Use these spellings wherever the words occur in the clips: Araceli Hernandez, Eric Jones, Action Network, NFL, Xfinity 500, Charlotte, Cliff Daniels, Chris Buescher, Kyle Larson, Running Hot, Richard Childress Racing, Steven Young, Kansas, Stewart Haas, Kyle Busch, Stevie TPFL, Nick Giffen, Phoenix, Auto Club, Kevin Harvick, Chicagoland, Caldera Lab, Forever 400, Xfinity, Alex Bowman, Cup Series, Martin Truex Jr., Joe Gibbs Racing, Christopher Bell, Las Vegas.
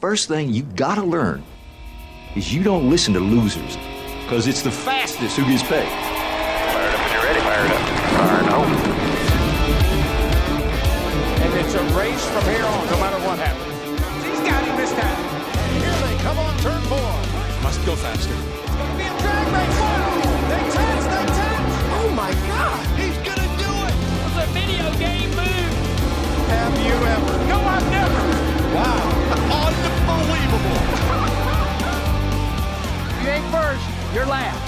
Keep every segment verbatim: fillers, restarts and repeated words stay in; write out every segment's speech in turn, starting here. First thing you gotta learn is you don't listen to losers, because it's the fastest who gets paid. Fire it up if you're ready. Fire it up. Fire it up. And it's a race from here on, no matter what happens. He's got him this time. Here they come on turn four. Must go faster. It's going to be a drag race. They touch, they touch. Oh my God. He's going to do it. It's a video game move. Have you ever? No, I've never. Wow. Unbelievable. You ain't first, you're last.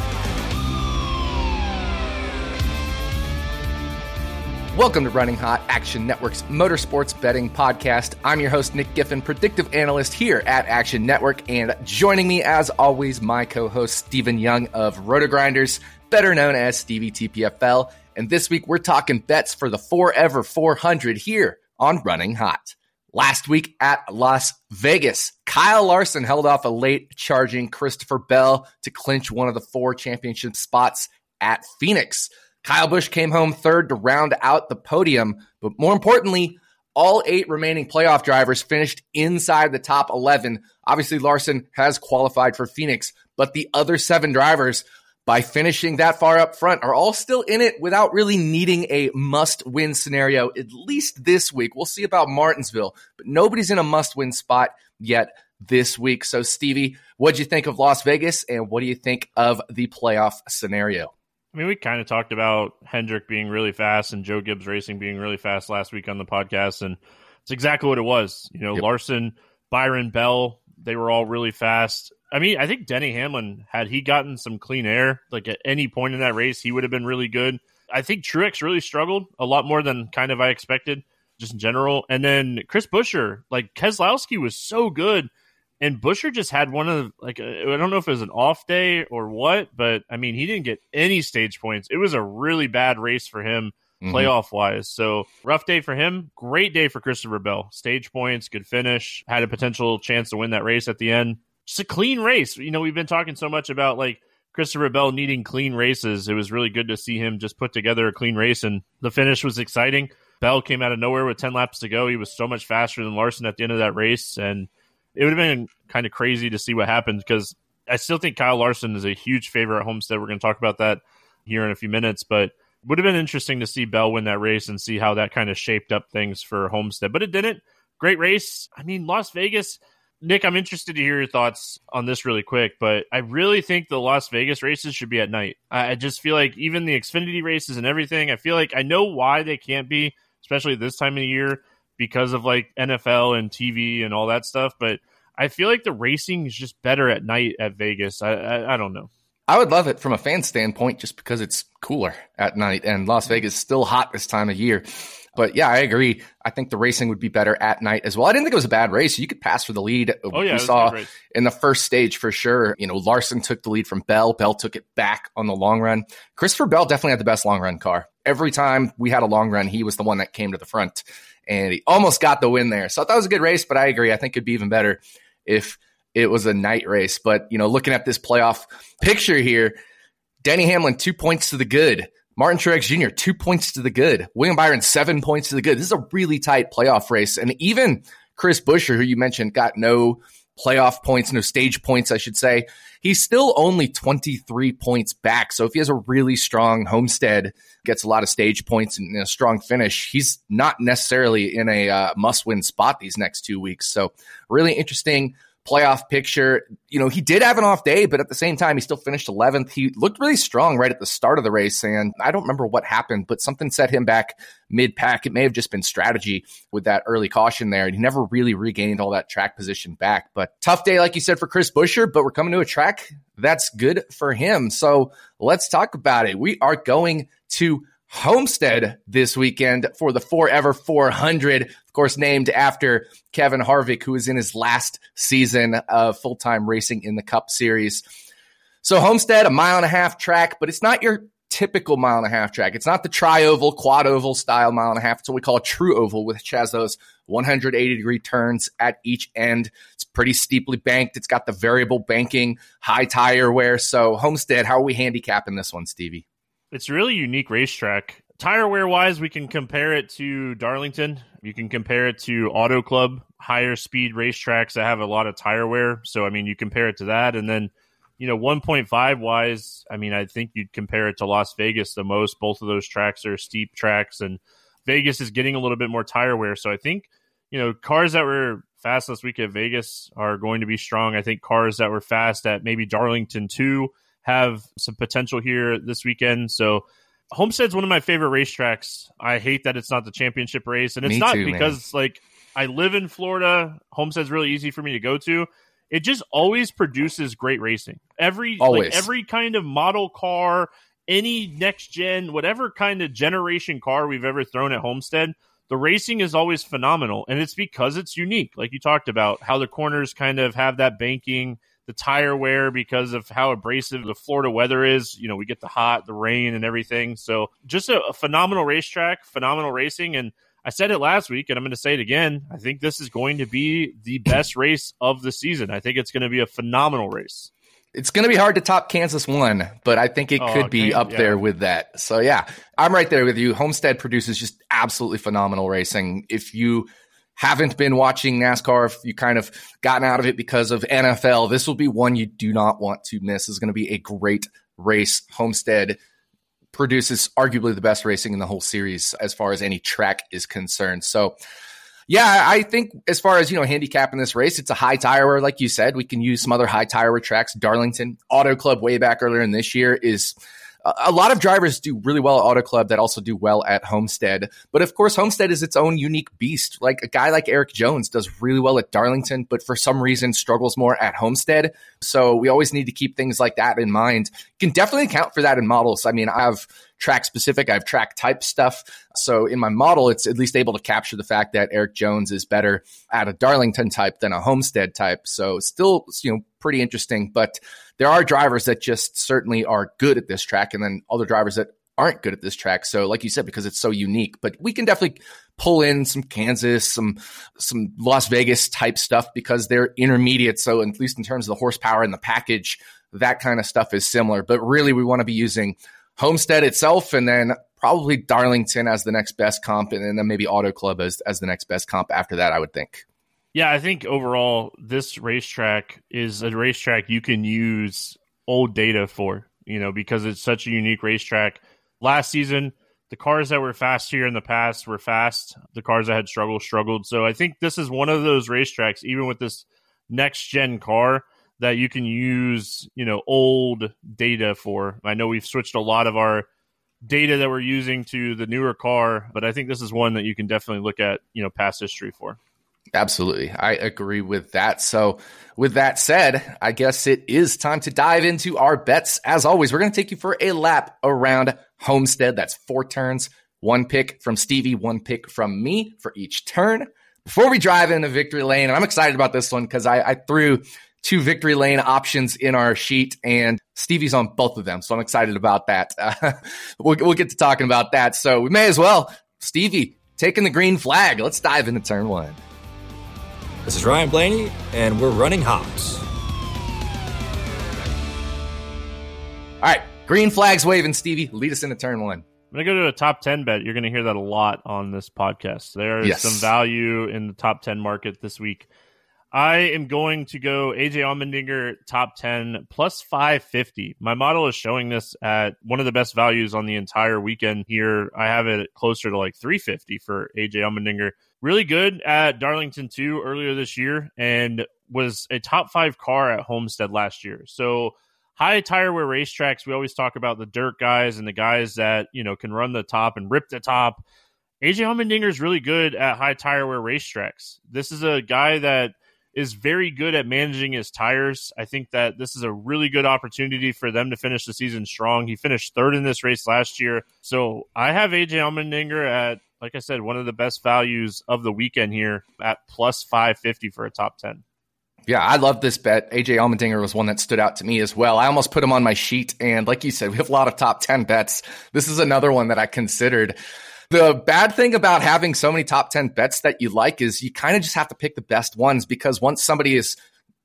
Welcome to Running Hot, Action Network's motorsports betting podcast. I'm your host, Nick Giffen, predictive analyst here at Action Network. And joining me, as always, my co-host, Steven Young of Roto-Grinders, better known as Stevie T P F L. And this week, we're talking bets for the Forever four hundred here on Running Hot. Last week at Las Vegas, Kyle Larson held off a late charging Christopher Bell to clinch one of the four championship spots at Phoenix. Kyle Busch came home third to round out the podium, but more importantly, all eight remaining playoff drivers finished inside the top eleven. Obviously, Larson has qualified for Phoenix, but the other seven drivers, by finishing that far up front, are all still in it without really needing a must-win scenario, at least this week. We'll see about Martinsville, but nobody's in a must-win spot yet this week. So, Stevie, what do you think of Las Vegas, and what do you think of the playoff scenario? I mean, we kind of talked about Hendrick being really fast and Joe Gibbs Racing being really fast last week on the podcast, and it's exactly what it was. You know, yep. Larson, Byron, Bell, they were all really fast. I mean, I think Denny Hamlin, had he gotten some clean air, like at any point in that race, he would have been really good. I think Truex really struggled a lot more than kind of I expected, just in general. And then Chris Buescher, like Keselowski was so good, and Buescher just had one of, like, I don't know if it was an off day or what, but I mean, he didn't get any stage points. It was a really bad race for him, mm-hmm. playoff-wise. So rough day for him, great day for Christopher Bell. Stage points, good finish, had a potential chance to win that race at the end. Just a clean race. You know, we've been talking so much about like Christopher Bell needing clean races. It was really good to see him just put together a clean race, and the finish was exciting. Bell came out of nowhere with ten laps to go. He was so much faster than Larson at the end of that race, and it would have been kind of crazy to see what happened, because I still think Kyle Larson is a huge favorite at Homestead. We're going to talk about that here in a few minutes, but it would have been interesting to see Bell win that race and see how that kind of shaped up things for Homestead, but it didn't. Great race. I mean, Las Vegas... Nick, I'm interested to hear your thoughts on this really quick, but I really think the Las Vegas races should be at night. I just feel like even the Xfinity races and everything, I feel like I know why they can't be, especially this time of the year, because of like N F L and T V and all that stuff. But I feel like the racing is just better at night at Vegas. I, I, I don't know. I would love it from a fan standpoint just because it's cooler at night, and Las Vegas is still hot this time of year. But yeah, I agree. I think the racing would be better at night as well. I didn't think it was a bad race. You could pass for the lead. Oh, yeah, we saw in the first stage for sure. You know, Larson took the lead from Bell. Bell took it back on the long run. Christopher Bell definitely had the best long run car. Every time we had a long run, he was the one that came to the front, and he almost got the win there. So I thought it was a good race, but I agree. I think it'd be even better if it was a night race. But, you know, looking at this playoff picture here, Denny Hamlin, two points to the good. Martin Truex Junior, two points to the good. William Byron, seven points to the good. This is a really tight playoff race. And even Chris Buescher, who you mentioned, got no playoff points, no stage points, I should say. He's still only twenty-three points back. So if he has a really strong Homestead, gets a lot of stage points and a strong finish, he's not necessarily in a uh, must-win spot these next two weeks. So really interesting playoff picture. You know, he did have an off day, but at the same time, he still finished eleventh. He looked really strong right at the start of the race, and I don't remember what happened, but something set him back mid-pack. It may have just been strategy with that early caution there, and he never really regained all that track position back. But tough day, like you said, for Chris Buescher, but we're coming to a track that's good for him. So let's talk about it. We are going to Homestead this weekend for the Forever four hundred, of course named after Kevin Harvick, who is in his last season of full-time racing in the Cup Series. So Homestead, a mile and a half track, but it's not your typical mile and a half track. It's not the tri-oval, quad-oval style mile and a half. It's what we call a true oval, which has those one hundred eighty degree turns at each end. It's pretty steeply banked. It's got the variable banking, high tire wear. So Homestead, how are we handicapping this one, Stevie? It's a really unique racetrack. Tire wear wise, we can compare it to Darlington You can compare it to Auto Club, higher speed racetracks that have a lot of tire wear. So, I mean, you compare it to that. And then, you know, one point five wise, I mean, I think you'd compare it to Las Vegas the most. Both of those tracks are steep tracks, and Vegas is getting a little bit more tire wear. So I think, you know, cars that were fast last week at Vegas are going to be strong. I think cars that were fast at maybe Darlington too have some potential here this weekend. So Homestead's one of my favorite racetracks. I hate that it's not the championship race, and it's me not too, because man. like I live in Florida. Homestead's really easy for me to go to. It just always produces great racing. Every always. like every kind of model car, any next gen, whatever kind of generation car we've ever thrown at Homestead, the racing is always phenomenal, and it's because it's unique. Like you talked about, how the corners kind of have that banking, the tire wear because of how abrasive the Florida weather is. You know, we get the hot, the rain, and everything. So just a, a phenomenal racetrack, phenomenal racing. And I said it last week, and I'm going to say it again. I think this is going to be the best race of the season. I think it's going to be a phenomenal race. It's going to be hard to top Kansas one, but I think it oh, could be up yeah. there with that. So, yeah, I'm right there with you. Homestead produces just absolutely phenomenal racing. If you haven't been watching NASCAR, if you kind of gotten out of it because of N F L, this will be one you do not want to miss. It's going to be a great race. Homestead produces arguably the best racing in the whole series as far as any track is concerned. So, yeah, I think as far as, you know, handicapping this race, it's a high tire wear. Like you said, we can use some other high tire wear tracks. Darlington, Auto Club way back earlier in this year is a lot of drivers do really well at Auto Club that also do well at Homestead. But of course, Homestead is its own unique beast. Like a guy like Eric Jones does really well at Darlington, but for some reason struggles more at Homestead. So we always need to keep things like that in mind. You can definitely account for that in models. I mean, I've track specific. I have track type stuff. So in my model, it's at least able to capture the fact that Eric Jones is better at a Darlington type than a Homestead type. So still, you know, pretty interesting, but there are drivers that just certainly are good at this track and then other drivers that aren't good at this track. So like you said, because it's so unique, but we can definitely pull in some Kansas, some, some Las Vegas type stuff because they're intermediate. So at least in terms of the horsepower and the package, that kind of stuff is similar, but really we want to be using Homestead itself, and then probably Darlington as the next best comp, and then maybe Auto Club as, as the next best comp after that, I would think. Yeah, I think overall, this racetrack is a racetrack you can use old data for, you know, because it's such a unique racetrack. Last season, the cars that were fast here in the past were fast. The cars that had struggled, struggled. So I think this is one of those racetracks, even with this next-gen car, that you can use, you know, old data for. I know we've switched a lot of our data that we're using to the newer car, but I think this is one that you can definitely look at, you know, past history for. Absolutely. I agree with that. So with that said, I guess it is time to dive into our bets. As always, we're going to take you for a lap around Homestead. That's four turns, one pick from Stevie, one pick from me for each turn. Before we drive into victory lane, and I'm excited about this one because I, I threw two victory lane options in our sheet, and Stevie's on both of them. So I'm excited about that. Uh, we'll, we'll get to talking about that. So we may as well, Stevie, taking the green flag. Let's dive into turn one. This is Ryan Blaney, and we're running hops. All right, green flags waving, Stevie. Lead us into turn one. I'm going to go to a top ten bet. You're going to hear that a lot on this podcast. There is yes. some value in the top ten market this week. I am going to go A J. Allmendinger, top ten, plus five fifty. My model is showing this at one of the best values on the entire weekend here. I have it closer to like three fifty for A J. Allmendinger. Really good at Darlington two earlier this year and was a top five car at Homestead last year. So high tire wear racetracks, we always talk about the dirt guys and the guys that, you know, can run the top and rip the top. A J. Allmendinger is really good at high tire wear racetracks. This is a guy that is very good at managing his tires. I think that this is a really good opportunity for them to finish the season strong. He finished third in this race last year. So I have A J. Allmendinger at, like I said, one of the best values of the weekend here at plus five fifty for a top ten. Yeah, I love this bet. A J. Allmendinger was one that stood out to me as well. I almost put him on my sheet. And like you said, we have a lot of top ten bets. This is another one that I considered. The bad thing about having so many top ten bets that you like is you kind of just have to pick the best ones because once somebody is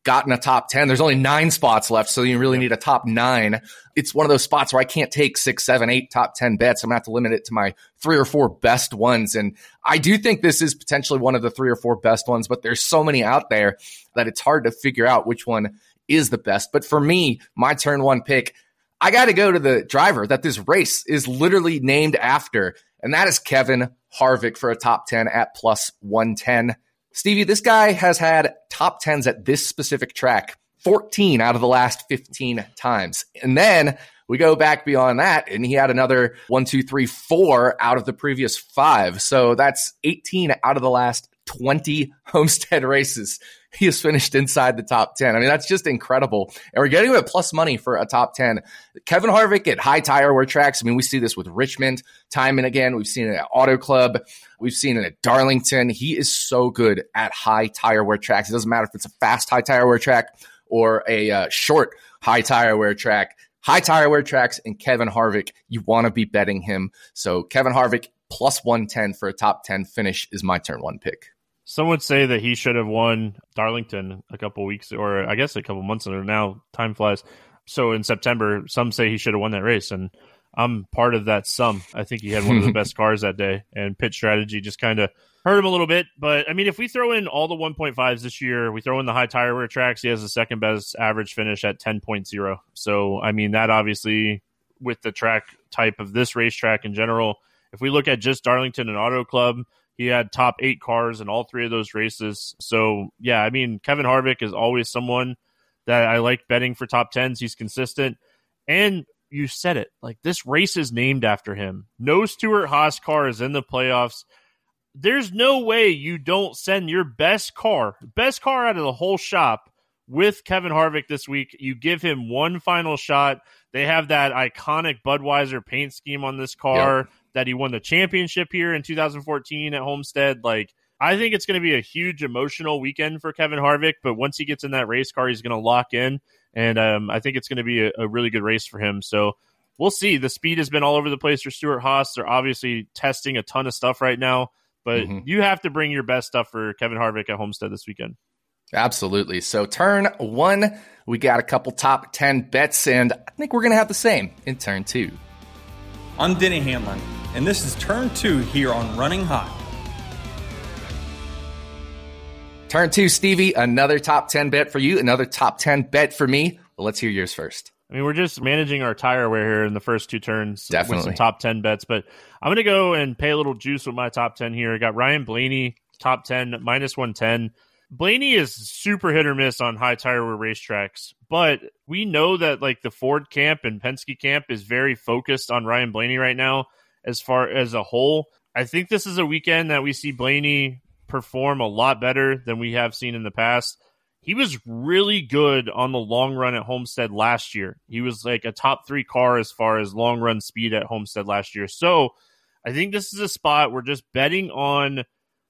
gotten a top ten. There's only nine spots left, so you really need a top nine. It's one of those spots where I can't take six, seven, eight top ten bets. I'm going to have to limit it to my three or four best ones. And I do think this is potentially one of the three or four best ones, but there's so many out there that it's hard to figure out which one is the best. But for me, my turn one pick, I got to go to the driver that this race is literally named after, and that is Kevin Harvick for a top ten at plus one ten. Stevie, this guy has had top tens at this specific track fourteen out of the last fifteen times. And then we go back beyond that, and he had another one, two, three, four out of the previous five. So that's eighteen out of the last twenty Homestead races. He has finished inside the top ten. I mean, that's just incredible. And we're getting him at plus money for a top ten. Kevin Harvick at high tire wear tracks. I mean, we see this with Richmond time and again. We've seen it at Auto Club. We've seen it at Darlington. He is so good at high tire wear tracks. It doesn't matter if it's a fast high tire wear track or a uh, short high tire wear track. High tire wear tracks and Kevin Harvick, you want to be betting him. So Kevin Harvick plus one ten for a top ten finish is my turn one pick. Some would say that he should have won Darlington a couple weeks, or I guess a couple months ago. Now time flies. So in September, some say he should have won that race, and I'm part of that some. I think he had one of the best cars that day, and pit strategy just kind of hurt him a little bit. But, I mean, if we throw in all the one point fives this year, we throw in the high tire wear tracks, he has the second-best average finish at ten point oh. So, I mean, that obviously, with the track type of this racetrack in general, if we look at just Darlington and Auto Club, he had top eight cars in all three of those races. So, yeah, I mean, Kevin Harvick is always someone that I like betting for top tens. He's consistent. And you said it. Like, this race is named after him. No Stewart Haas car is in the playoffs. There's no way you don't send your best car, best car out of the whole shop with Kevin Harvick this week. You give him one final shot. They have that iconic Budweiser paint scheme on this car. Yep. That he won the championship here in two thousand fourteen at Homestead. Like, I think it's going to be a huge emotional weekend for Kevin Harvick, but once he gets in that race car, he's going to lock in, and um, I think it's going to be a, a really good race for him. So we'll see. The speed has been all over the place for Stewart Haas. They're obviously testing a ton of stuff right now, but mm-hmm. you have to bring your best stuff for Kevin Harvick at Homestead this weekend. Absolutely. So turn one, we got a couple top ten bets, and I think we're going to have the same in turn two. I'm Denny Hamlin, and this is Turn two here on Running Hot. Turn two, Stevie, another top ten bet for you, another top ten bet for me. Well, let's hear yours first. I mean, we're just managing our tire wear here in the first two turns. Definitely. With some top ten bets, but I'm going to go and pay a little juice with my top ten here. I got Ryan Blaney, top ten, minus one ten. Blaney is super hit or miss on high tire wear racetracks, but we know that like the Ford camp and Penske camp is very focused on Ryan Blaney right now. As far as a whole, I think this is a weekend that we see Blaney perform a lot better than we have seen in the past. He was really good on the long run at Homestead last year. He was like a top three car as far as long run speed at Homestead last year. So I think this is a spot we're just betting on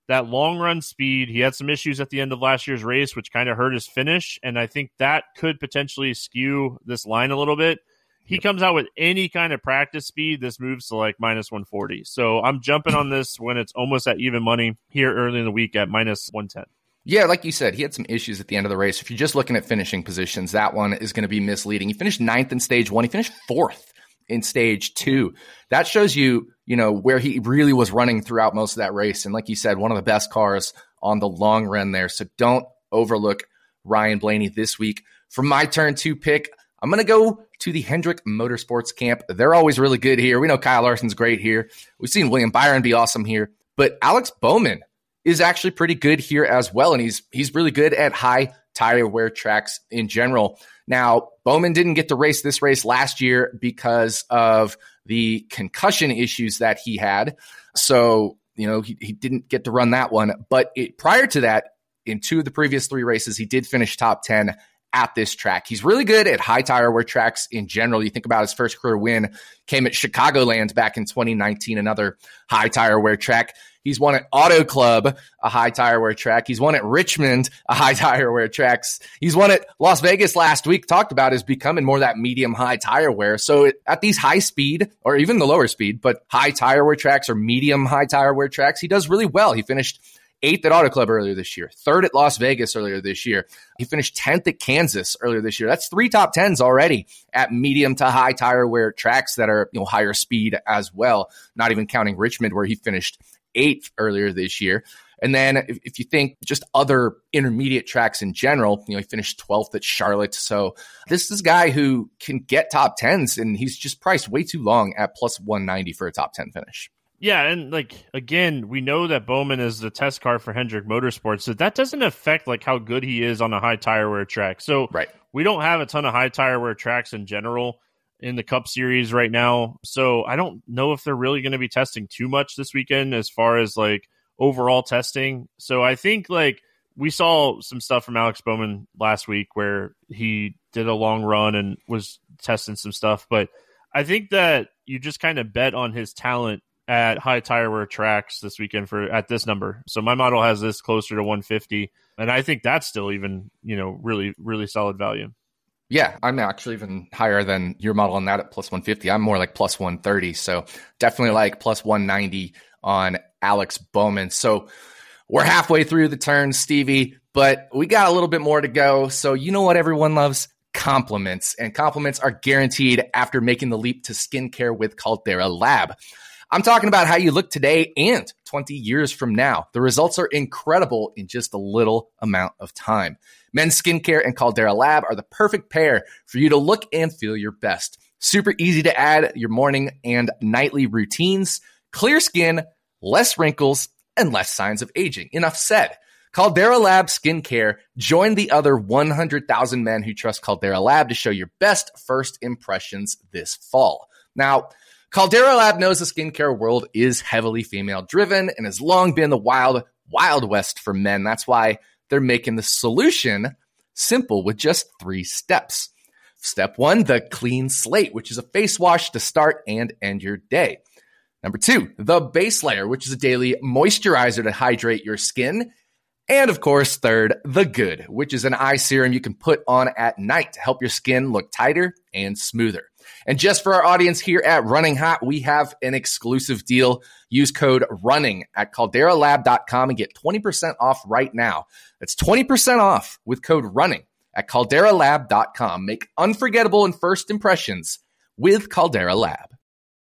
that long run speed. He had some issues at the end of last year's race, which kind of hurt his finish. And I think that could potentially skew this line a little bit. He comes out with any kind of practice speed, this moves to like minus one forty. So I'm jumping on this when it's almost at even money here early in the week at minus one ten. Yeah, like you said, he had some issues at the end of the race. If you're just looking at finishing positions, that one is going to be misleading. He finished ninth in stage one. He finished fourth in stage two. That shows you, you know, where he really was running throughout most of that race. And like you said, one of the best cars on the long run there. So don't overlook Ryan Blaney this week. For my turn two pick, I'm going to go to the Hendrick Motorsports camp. They're always really good here. We know Kyle Larson's great here. We've seen William Byron be awesome here. But Alex Bowman is actually pretty good here as well, and he's he's really good at high tire wear tracks in general. Now, Bowman didn't get to race this race last year because of the concussion issues that he had. So, you know, he, he didn't get to run that one. But it, prior to that, in two of the previous three races, he did finish top ten at this track. He's really good at high tire wear tracks in general. You think about his first career win came at Chicagoland back in twenty nineteen, another high tire wear track. He's won at Auto Club, a high tire wear track. He's won at Richmond, a high tire wear tracks. He's won at Las Vegas last week, talked about is becoming more that medium high tire wear. So it, at these high speed or even the lower speed, but high tire wear tracks or medium high tire wear tracks, he does really well. He finished eighth at Auto Club earlier this year, third at Las Vegas earlier this year. He finished tenth at Kansas earlier this year. That's three top tens already at medium to high tire wear tracks that are, you know, higher speed as well, not even counting Richmond where he finished eighth earlier this year. And then if, if you think just other intermediate tracks in general, you know, he finished twelfth at Charlotte. So this is a guy who can get top tens, and he's just priced way too long at plus one ninety for a top ten finish. Yeah, and like, again, we know that Bowman is the test car for Hendrick Motorsports, so that doesn't affect like how good he is on a high tire wear track. So right. We don't have a ton of high tire wear tracks in general in the Cup Series right now. So I don't know if they're really going to be testing too much this weekend as far as like overall testing. So I think like we saw some stuff from Alex Bowman last week where he did a long run and was testing some stuff. But I think that you just kind of bet on his talent at high tire wear tracks this weekend for at this number. So my model has this closer to one fifty. And I think that's still even, you know, really, really solid value. Yeah, I'm actually even higher than your model on that at plus one fifty. I'm more like plus one thirty. So definitely like plus one ninety on Alex Bowman. So we're halfway through the turn, Stevie, but we got a little bit more to go. So you know what everyone loves? Compliments. And compliments are guaranteed after making the leap to skincare with Caldera Lab. I'm talking about how you look today and twenty years from now. The results are incredible in just a little amount of time. Men's Skincare and Caldera Lab are the perfect pair for you to look and feel your best. Super easy to add your morning and nightly routines. Clear skin, less wrinkles, and less signs of aging. Enough said. Caldera Lab Skincare. Join the other one hundred thousand men who trust Caldera Lab to show your best first impressions this fall. Now, Caldera Lab knows the skincare world is heavily female-driven and has long been the wild, wild west for men. That's why they're making the solution simple with just three steps. Step one, the Clean Slate, which is a face wash to start and end your day. Number two, the Base Layer, which is a daily moisturizer to hydrate your skin. And of course, third, the Good, which is an eye serum you can put on at night to help your skin look tighter and smoother. And just for our audience here at Running Hot, we have an exclusive deal. Use code RUNNING at caldera lab dot com and get twenty percent off right now. That's twenty percent off with code RUNNING at caldera lab dot com. Make unforgettable and first impressions with Caldera Lab.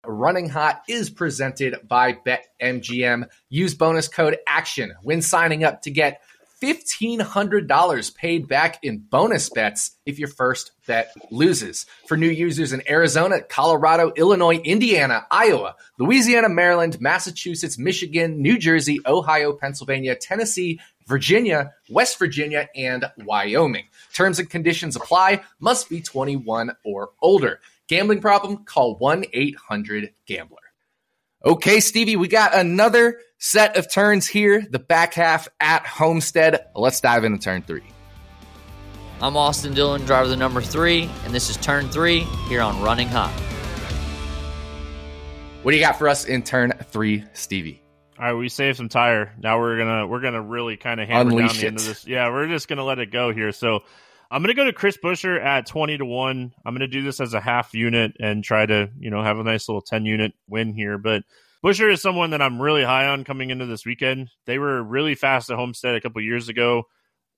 Running Hot is presented by BetMGM. Use bonus code ACTION when signing up to get fifteen hundred dollars paid back in bonus bets if your first bet loses. For new users in Arizona, Colorado, Illinois, Indiana, Iowa, Louisiana, Maryland, Massachusetts, Michigan, New Jersey, Ohio, Pennsylvania, Tennessee, Virginia, West Virginia, and Wyoming. Terms and conditions apply. Must be twenty-one or older. Gambling problem? Call one eight hundred gambler. Okay, Stevie, we got another set of turns here, the back half at Homestead. Let's dive into turn three. I'm Austin Dillon, driver of the number three, and this is turn three here on Running Hot. What do you got for us in turn three, Stevie? All right, we saved some tire. Now we're gonna we're gonna really kind of hammer Unleash down the it. End of this. Yeah, we're just gonna let it go here. So I'm gonna go to Chris Buescher at twenty to one. I'm gonna do this as a half unit and try to, you know, have a nice little ten unit win here, but Buescher is someone that I'm really high on coming into this weekend. They were really fast at Homestead a couple years ago.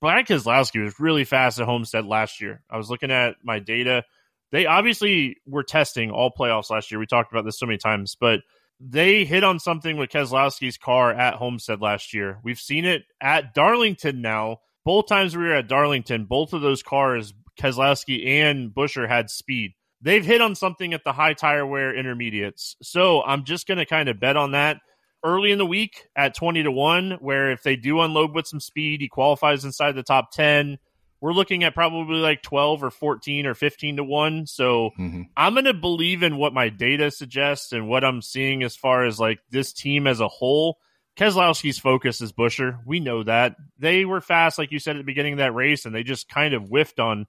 Brad Keselowski was really fast at Homestead last year. I was looking at my data. They obviously were testing all playoffs last year. We talked about this so many times, but they hit on something with Keselowski's car at Homestead last year. We've seen it at Darlington now. Both times we were at Darlington, both of those cars, Keselowski and Buescher, had speed. They've hit on something at the high tire wear intermediates. So I'm just going to kind of bet on that early in the week at twenty to one, where if they do unload with some speed, he qualifies inside the top ten. We're looking at probably like twelve or fourteen or fifteen to one. So mm-hmm. I'm going to believe in what my data suggests and what I'm seeing as far as like this team as a whole. Keselowski's focus is Buescher. We know that. They were fast, like you said, at the beginning of that race, and they just kind of whiffed on,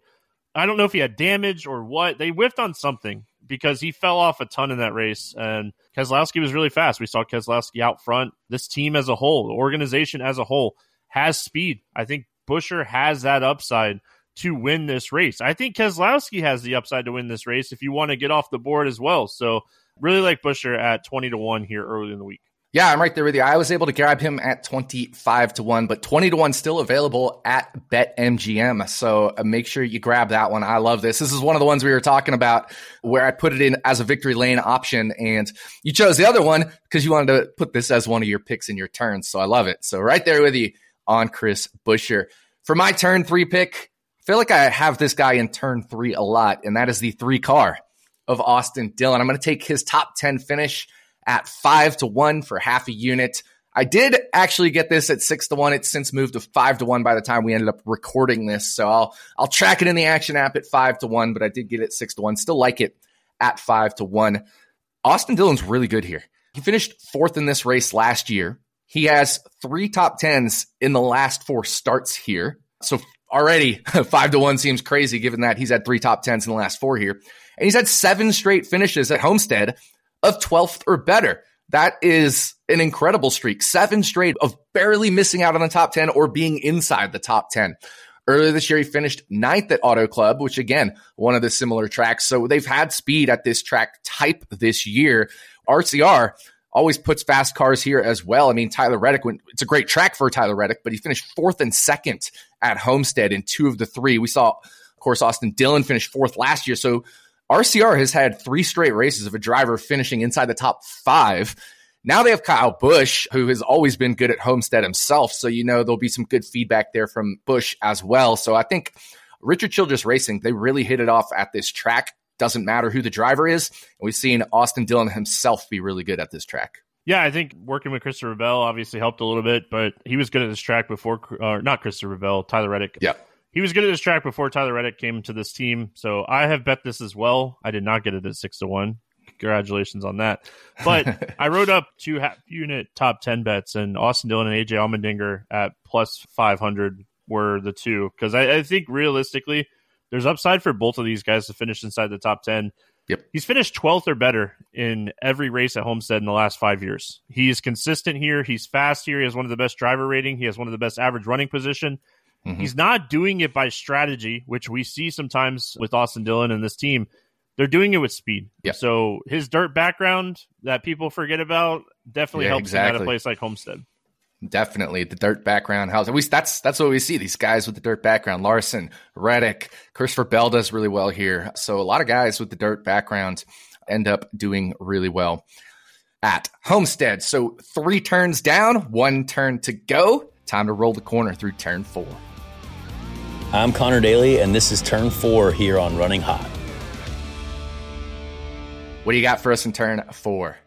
I don't know if he had damage or what. They whiffed on something because he fell off a ton in that race, and Keselowski was really fast. We saw Keselowski out front. This team as a whole, the organization as a whole, has speed. I think Buescher has that upside to win this race. I think Keselowski has the upside to win this race if you want to get off the board as well. So really like Buescher at twenty to one here early in the week. Yeah, I'm right there with you. I was able to grab him at twenty-five to one, but twenty to one still available at BetMGM. So make sure you grab that one. I love this. This is one of the ones we were talking about where I put it in as a victory lane option, and you chose the other one because you wanted to put this as one of your picks in your turn. So I love it. So right there with you on Chris Buescher. For my turn three pick, I feel like I have this guy in turn three a lot, and that is the three car of Austin Dillon. I'm going to take his top ten finish at five to one for half a unit. I did actually get this at six to one. It's since moved to five to one by the time we ended up recording this. So I'll I'll track it in the Action app at five to one, but I did get it six to one. Still like it at five to one. Austin Dillon's really good here. He finished fourth in this race last year. He has three top tens in the last four starts here. So already five to one seems crazy given that he's had three top tens in the last four here. And he's had seven straight finishes at Homestead of twelfth or better. That is an incredible streak. Seven straight of barely missing out on the top ten or being inside the top ten. Earlier this year, he finished ninth at Auto Club, which again, one of the similar tracks. So they've had speed at this track type this year. R C R always puts fast cars here as well. I mean, Tyler Reddick, went, it's a great track for Tyler Reddick, but he finished fourth and second at Homestead in two of the three. We saw, of course, Austin Dillon finished fourth last year. So R C R has had three straight races of a driver finishing inside the top five. Now they have Kyle Busch, who has always been good at Homestead himself. So, you know, there'll be some good feedback there from Busch as well. So I think Richard Childress Racing, they really hit it off at this track. Doesn't matter who the driver is. And we've seen Austin Dillon himself be really good at this track. Yeah, I think working with Christopher Bell obviously helped a little bit, but he was good at this track before, uh, not Christopher Bell, Tyler Reddick. Yeah. He was good at this track before Tyler Reddick came to this team, so I have bet this as well. I did not get it at six to one. Congratulations on that. But I wrote up two half-unit top ten bets, and Austin Dillon and A J. Allmendinger at plus five hundred were the two because I, I think realistically, there's upside for both of these guys to finish inside the top ten. Yep, he's finished twelfth or better in every race at Homestead in the last five years. He is consistent here. He's fast here. He has one of the best driver rating. He has one of the best average running position. Mm-hmm. He's not doing it by strategy, which we see sometimes with Austin Dillon and this team. They're doing it with speed. Yeah. So his dirt background that people forget about definitely yeah, helps exactly. him at a place like Homestead. Definitely. The dirt background helps. At least that's that's what we see, these guys with the dirt background. Larson, Reddick, Christopher Bell does really well here. So a lot of guys with the dirt background end up doing really well at Homestead. So three turns down, one turn to go. Time to roll the corner through turn four. I'm Connor Daly, and this is turn four here on Running Hot. What do you got for us in turn four?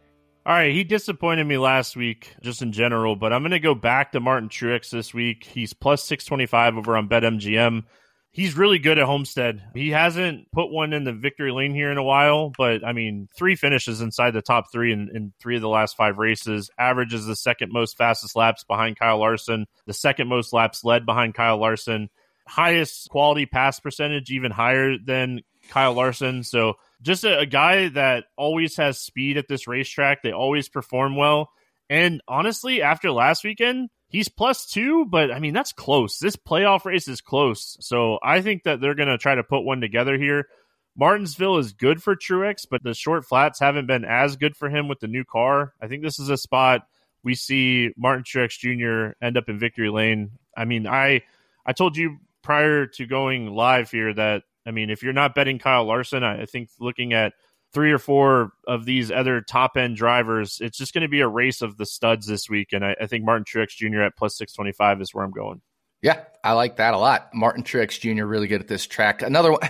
All right, he disappointed me last week, just in general, but I'm going to go back to Martin Truex this week. He's plus six twenty-five over on BetMGM. He's really good at Homestead. He hasn't put one in the victory lane here in a while, but, I mean, three finishes inside the top three in, in three of the last five races. Average is the second most fastest laps behind Kyle Larson, the second most laps led behind Kyle Larson, highest quality pass percentage, even higher than Kyle Larson. So just a, a guy that always has speed at this racetrack. They always perform well. And honestly, after last weekend, he's plus two, but I mean, that's close. This playoff race is close. So I think that they're going to try to put one together here. Martinsville is good for Truex, but the short flats haven't been as good for him with the new car. I think this is a spot we see Martin Truex Junior end up in victory lane. I mean, I, I told you prior to going live here that, I mean, if you're not betting Kyle Larson, I, I think looking at three or four of these other top-end drivers, it's just going to be a race of the studs this week, and I, I think Martin Truex Junior at plus six twenty-five is where I'm going. Yeah, I like that a lot. Martin Truex Junior really good at this track. Another one,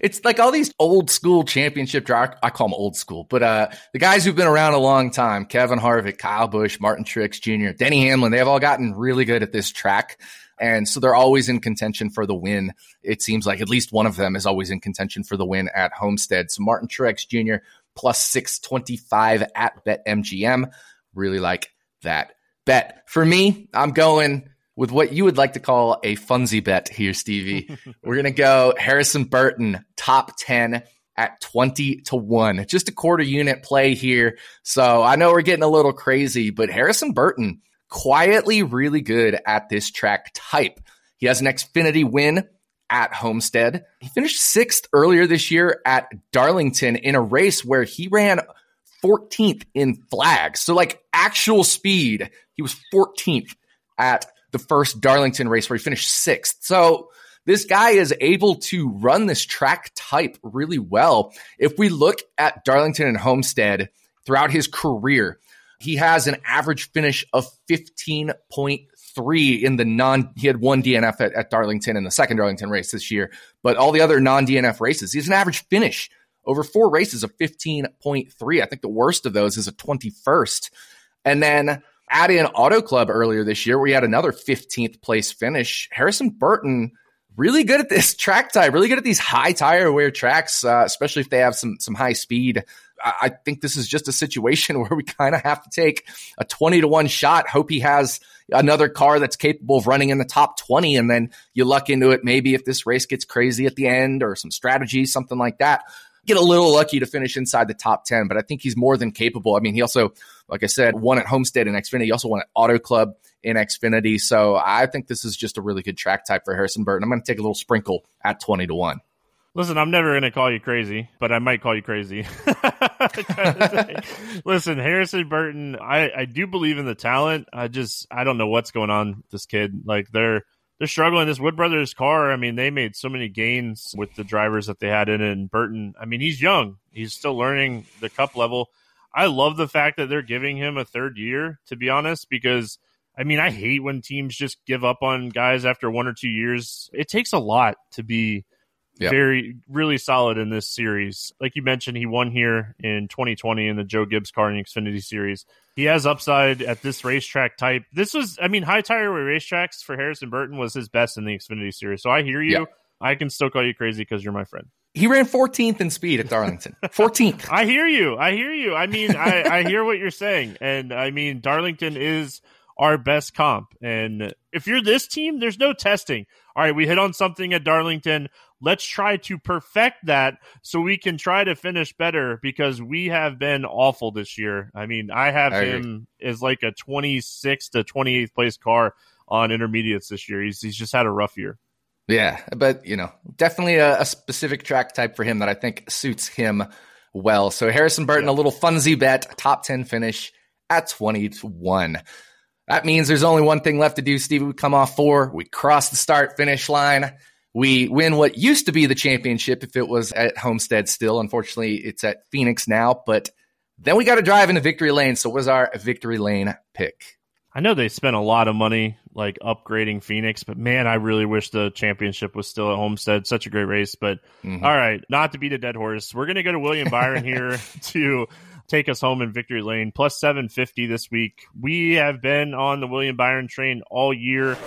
it's like all these old-school championship drivers. I call them old-school, but uh, the guys who've been around a long time, Kevin Harvick, Kyle Busch, Martin Truex Junior, Denny Hamlin, they've all gotten really good at this track. And so they're always in contention for the win. It seems like at least one of them is always in contention for the win at Homestead. So Martin Truex Junior plus six twenty-five at BetMGM. Really like that bet. For me, I'm going with what you would like to call a funsy bet here, Stevie. We're going to go Harrison Burton, top ten at twenty to one. Just a quarter unit play here. So I know we're getting a little crazy, but Harrison Burton, quietly really good at this track type. He has an Xfinity win at Homestead. He finished sixth earlier this year at Darlington in a race where he ran fourteenth in flags. So like actual speed, he was fourteenth at the first Darlington race where he finished sixth. So this guy is able to run this track type really well. If we look at Darlington and Homestead throughout his career, he has an average finish of fifteen point three in the non, he had one D N F at, at Darlington in the second Darlington race this year, but all the other non-D N F races, he has an average finish over four races of fifteen point three. I think the worst of those is a twenty-first. And then add in Auto Club earlier this year, where he had another fifteenth place finish. Harrison Burton, really good at this track type, really good at these high tire wear tracks, uh, especially if they have some some high speed. I, I think this is just a situation where we kind of have to take a twenty to one shot, hope he has another car that's capable of running in the top twenty, and then you luck into it maybe if this race gets crazy at the end or some strategy, something like that. Get a little lucky to finish inside the top ten, but I think he's more than capable. I mean, he also, like I said, won at Homestead in Xfinity. He also won at Auto Club in Xfinity. So I think this is just a really good track type for Harrison Burton. I'm going to take a little sprinkle at twenty to one. Listen, I'm never going to call you crazy, but I might call you crazy. Listen, Harrison Burton, I, I do believe in the talent. I just, I don't know what's going on with this kid. Like they're, They're struggling. This Wood Brothers car, I mean, they made so many gains with the drivers that they had in it. And Burton, I mean, he's young. He's still learning the cup level. I love the fact that they're giving him a third year, to be honest, because, I mean, I hate when teams just give up on guys after one or two years. It takes a lot to be yeah. very, really solid in this series. Like you mentioned, he won here in twenty twenty in the Joe Gibbs car in the Xfinity Series. He has upside at this racetrack type. This was, I mean, high tire racetracks for Harrison Burton was his best in the Xfinity Series. So I hear you. Yeah. I can still call you crazy because you're my friend. He ran fourteenth in speed at Darlington. fourteenth. I hear you. I hear you. I mean, I, I hear what you're saying. And I mean, Darlington is our best comp. And if you're this team, there's no testing. All right, we hit on something at Darlington. Let's try to perfect that so we can try to finish better because we have been awful this year. I mean, I have I him agree. as like a twenty-sixth to twenty-eighth place car on intermediates this year. He's he's just had a rough year. Yeah, but, you know, definitely a, a specific track type for him that I think suits him well. So Harrison Burton, yeah. a little funsy bet, top ten finish at twenty to one. That means there's only one thing left to do, Steve. We come off four. We cross the start-finish line. We win what used to be the championship if it was at Homestead still. Unfortunately, it's at Phoenix now. But then we got to drive into victory lane. So what is our victory lane pick? I know they spent a lot of money like upgrading Phoenix, but man, I really wish the championship was still at Homestead. Such a great race. But mm-hmm. all right, not to beat a dead horse. We're going to go to William Byron here to take us home in victory lane. Plus seven fifty this week. We have been on the William Byron train all year.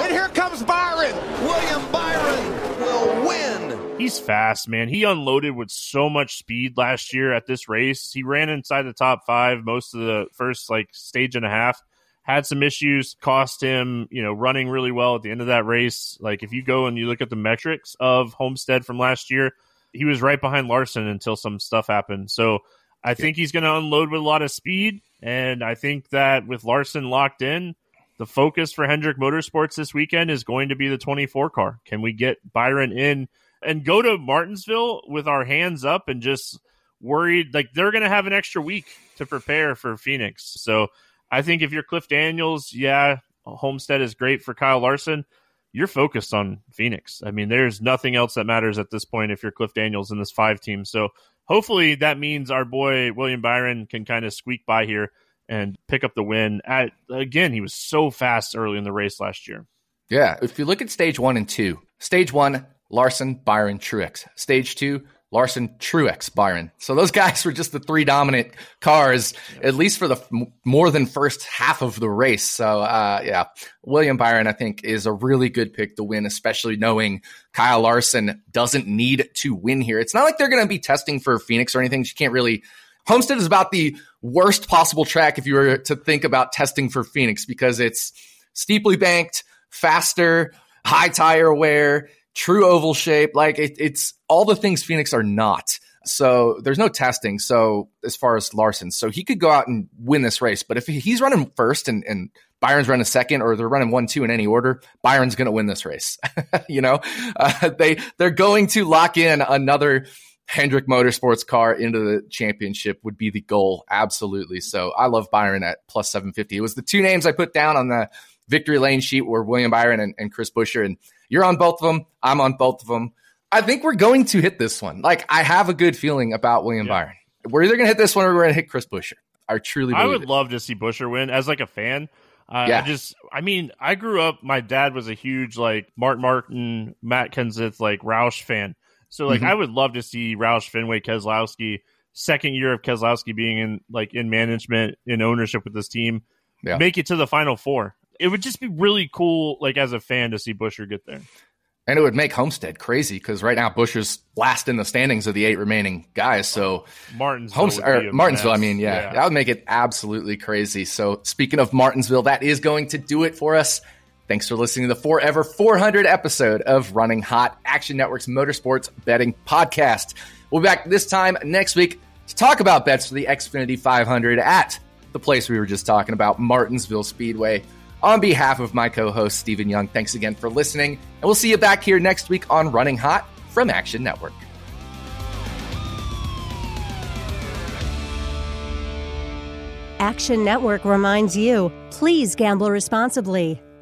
And here comes Byron. William Byron will win. He's fast, man. He unloaded with so much speed last year at this race. He ran inside the top five most of the first like stage and a half. Had some issues, cost him, you know, running really well at the end of that race. Like if you go and you look at the metrics of Homestead from last year, he was right behind Larson until some stuff happened. So I think he's going to unload with a lot of speed, and I think that with Larson locked in, the focus for Hendrick Motorsports this weekend is going to be the twenty-four car. Can we get Byron in and go to Martinsville with our hands up and just worried? Like, they're going to have an extra week to prepare for Phoenix. So I think if you're Cliff Daniels, yeah, Homestead is great for Kyle Larson. You're focused on Phoenix. I mean, there's nothing else that matters at this point if you're Cliff Daniels in this five team. So hopefully that means our boy William Byron can kind of squeak by here and pick up the win. At, again, he was so fast early in the race last year. Yeah, if you look at stage one and two, stage one, Larson, Byron, Truex. Stage two, Larson, Truex, Byron. So those guys were just the three dominant cars, at least for the more than first half of the race. So, uh, yeah, William Byron, I think, is a really good pick to win, especially knowing Kyle Larson doesn't need to win here. It's not like they're going to be testing for Phoenix or anything. You can't really – Homestead is about the worst possible track if you were to think about testing for Phoenix because it's steeply banked, faster, high tire wear, true oval shape. Like it, it's all the things Phoenix are not. So there's no testing. So as far as Larson, so he could go out and win this race, but if he's running first and, and Byron's running second, or they're running one, two in any order, Byron's going to win this race. you know, uh, they, they're going to lock in another Hendrick Motorsports car into the championship would be the goal. Absolutely. So I love Byron at plus seven fifty. It was the two names I put down on the victory lane sheet were William Byron and, and Chris Buescher. And you're on both of them. I'm on both of them. I think we're going to hit this one. Like, I have a good feeling about William yeah. Byron. We're either going to hit this one or we're going to hit Chris Buescher. I truly believe I would it. love to see Buescher win as like a fan. Uh, yeah. I just, I mean, I grew up, my dad was a huge like Martin Martin, Matt Kenseth, like Roush fan. So like, mm-hmm. I would love to see Roush, Fenway, Keselowski, second year of Keselowski being in like in management, in ownership with this team, yeah. make it to the Final Four. It would just be really cool, like as a fan, to see Buescher get there. And it would make Homestead crazy because right now Buescher's last in the standings of the eight remaining guys. So Martinsville, Homestead, or Martinsville I mean, yeah, yeah, that would make it absolutely crazy. So speaking of Martinsville, that is going to do it for us. Thanks for listening to the Forever four hundred episode of Running Hot, Action Network's motorsports betting podcast. We'll be back this time next week to talk about bets for the Xfinity five hundred at the place we were just talking about, Martinsville Speedway. On behalf of my co-host, Steven Young, thanks again for listening, and we'll see you back here next week on Running Hot from Action Network. Action Network reminds you, please gamble responsibly.